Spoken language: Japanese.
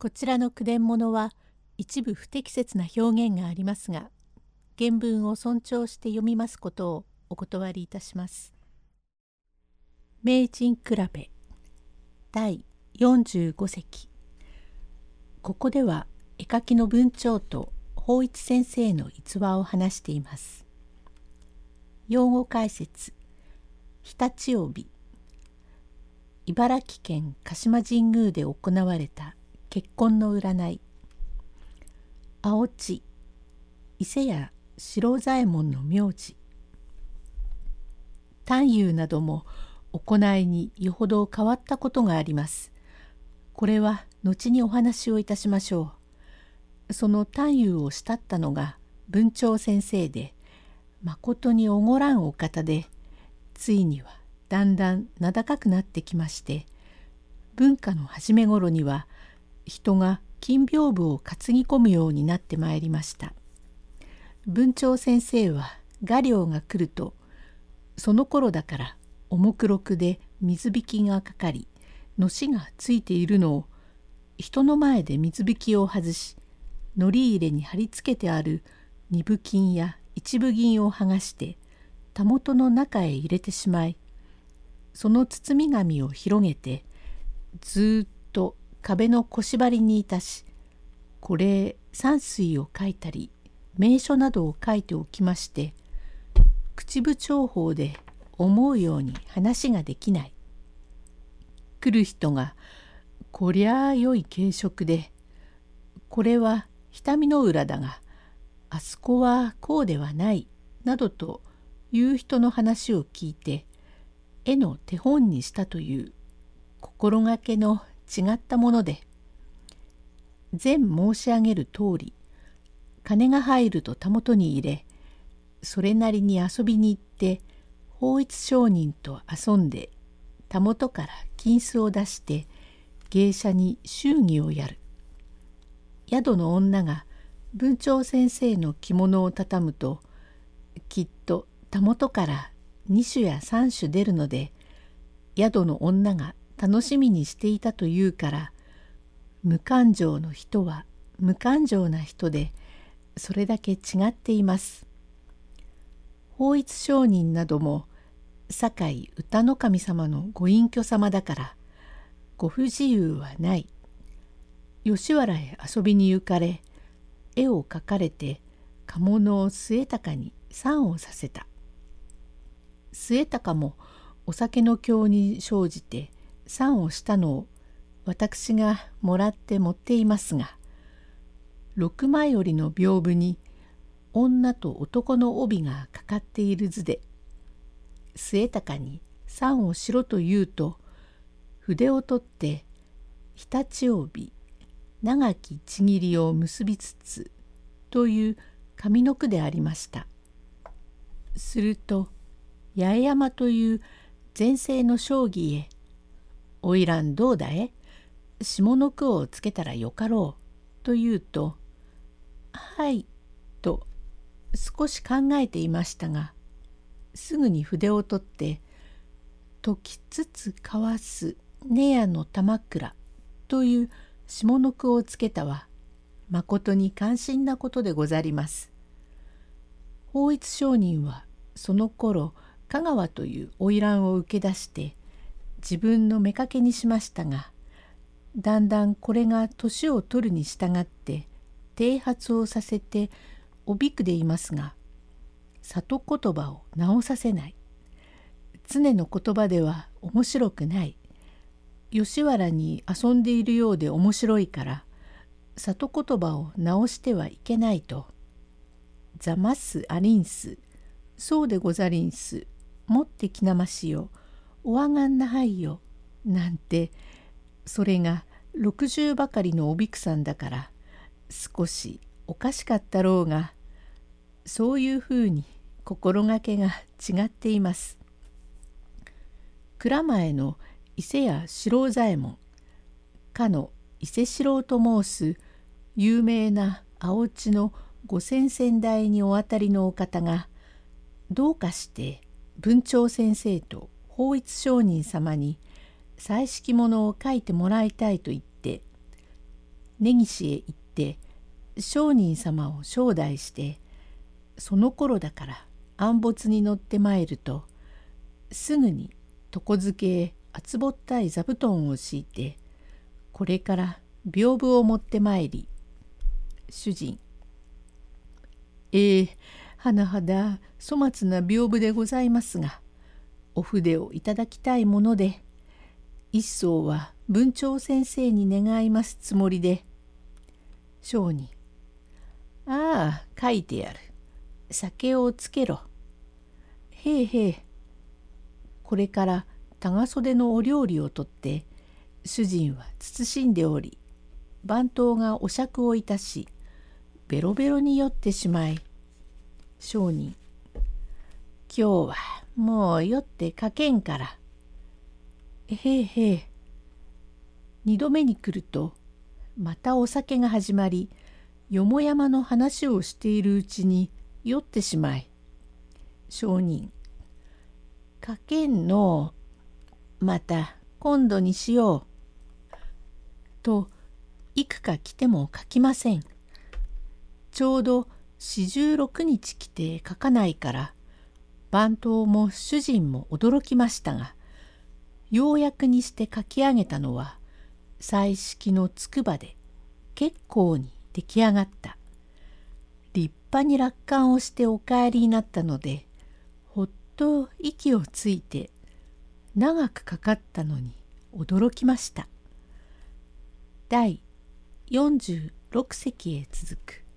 こちらの句伝物は一部不適切な表現がありますが、原文を尊重して読みますことをお断りいたします。名人比べ第45席。ここでは絵描きの文鳥と芳一先生の逸話を話しています。用語解説。常陸帯。茨城県鹿島神宮で行われた結婚の占い。青地。伊勢や白左衛門の名字。探幽なども行いによほど変わったことがあります。これは後にお話をいたしましょう。その探幽を慕ったのが文鳥先生で、まことにおごらんお方で、ついにはだんだん名高くなってきまして、文化の初め頃には人が金屏風を担ぎ込むようになってまいりました。文鳥先生は画寮が来ると、その頃だからおもくろくで水引きがかかり、のしがついているのを、人の前で水引きを外し、のり入れに貼り付けてある二分金や一分銀を剥がして、たもとの中へ入れてしまい、その包み紙を広げて、ずっと壁の小縛りにいたし、これ山水を書いたり、名所などを書いておきまして、口部長法で思うように話ができない。来る人が、こりゃあ良い軽食で、これは下見の裏だが、あそこはこうではない、などという人の話を聞いて、絵の手本にしたという心がけの違ったもので、前申し上げる通り、金が入るとたもとに入れ、それなりに遊びに行って、芳一商人と遊んで、たもとから金子を出して、芸者に祝儀をやる。宿の女が文鳥先生の着物をたたむと、きっとたもとから二種や三種出るので、宿の女が楽しみにしていたというから、無感情の人は無感情な人で、それだけ違っています。芳一商人なども、堺歌の神様のご隠居様だから、ご不自由はない。吉原へ遊びに行かれ、絵を描かれて、家物を末高に参をさせた。末高もお酒の興に生じて参をしたのを、私がもらって持っていますが、六枚折の屏風に女と男の帯がかかっている図で、末高に参をしろと言うと、筆を取って常陸帯長きちぎりを結びつつという上の句でありました。すると八重山という前世の将棋へ、おいらんどうだえ、下の句をつけたらよかろうと言うと、はいと少し考えていましたが、すぐに筆を取って「ときつつかわすねやの玉倉」という下の句をつけたは、まことに関心なことでござります。芳一商人はその頃香川という花魁を受け出して自分の妾にしましたが、だんだんこれが年を取るに従って剃髪をさせておびくでいますが、里言葉を直させない。常の言葉では面白くない。吉原に遊んでいるようで面白いから、里言葉を直してはいけないと。ざますありんす、そうでござりんす、持ってきなましよ、おあがんなはいよ、なんて、それが60ばかりのおびくさんだから、少しおかしかったろうが、そういうふうに心がけが違っています。蔵前の伊勢屋四郎左衛門、かの伊勢四郎と申す有名な青地のご先々代におあたりのお方が、どうかして文鳥先生と芳一商人様に彩色物を書いてもらいたいと言って、根岸へ行って上人様を招待して、その頃だから暗没に乗って参ると、すぐに床漬けへ厚ぼったい座布団を敷いて、これから屏風を持って参り、主人、甚だ粗末な屏風でございますが、お筆をいただきたいもので、一層は文鳥先生に願いますつもりで。商人、ああ、書いてやる。酒をつけろ。へえへえ。これから長袖のお料理をとって、主人は慎んでおり、番頭がお酌をいたし、ベロベロに酔ってしまい、商人、今日はもう酔ってかけんから。へえへえ。二度目に来ると、またお酒が始まり、よもやまの話をしているうちに酔ってしまい、商人、かけんの、また今度にしよう、と、いくか来ても書きません。ちょうど46日来て書かないから、番頭も主人も驚きましたが、ようやくにして書き上げたのは、彩色のつくばで結構に出来上がった。立派に落款をしてお帰りになったので、ほっと息をついて、長くかかったのに驚きました。第46席へ続く。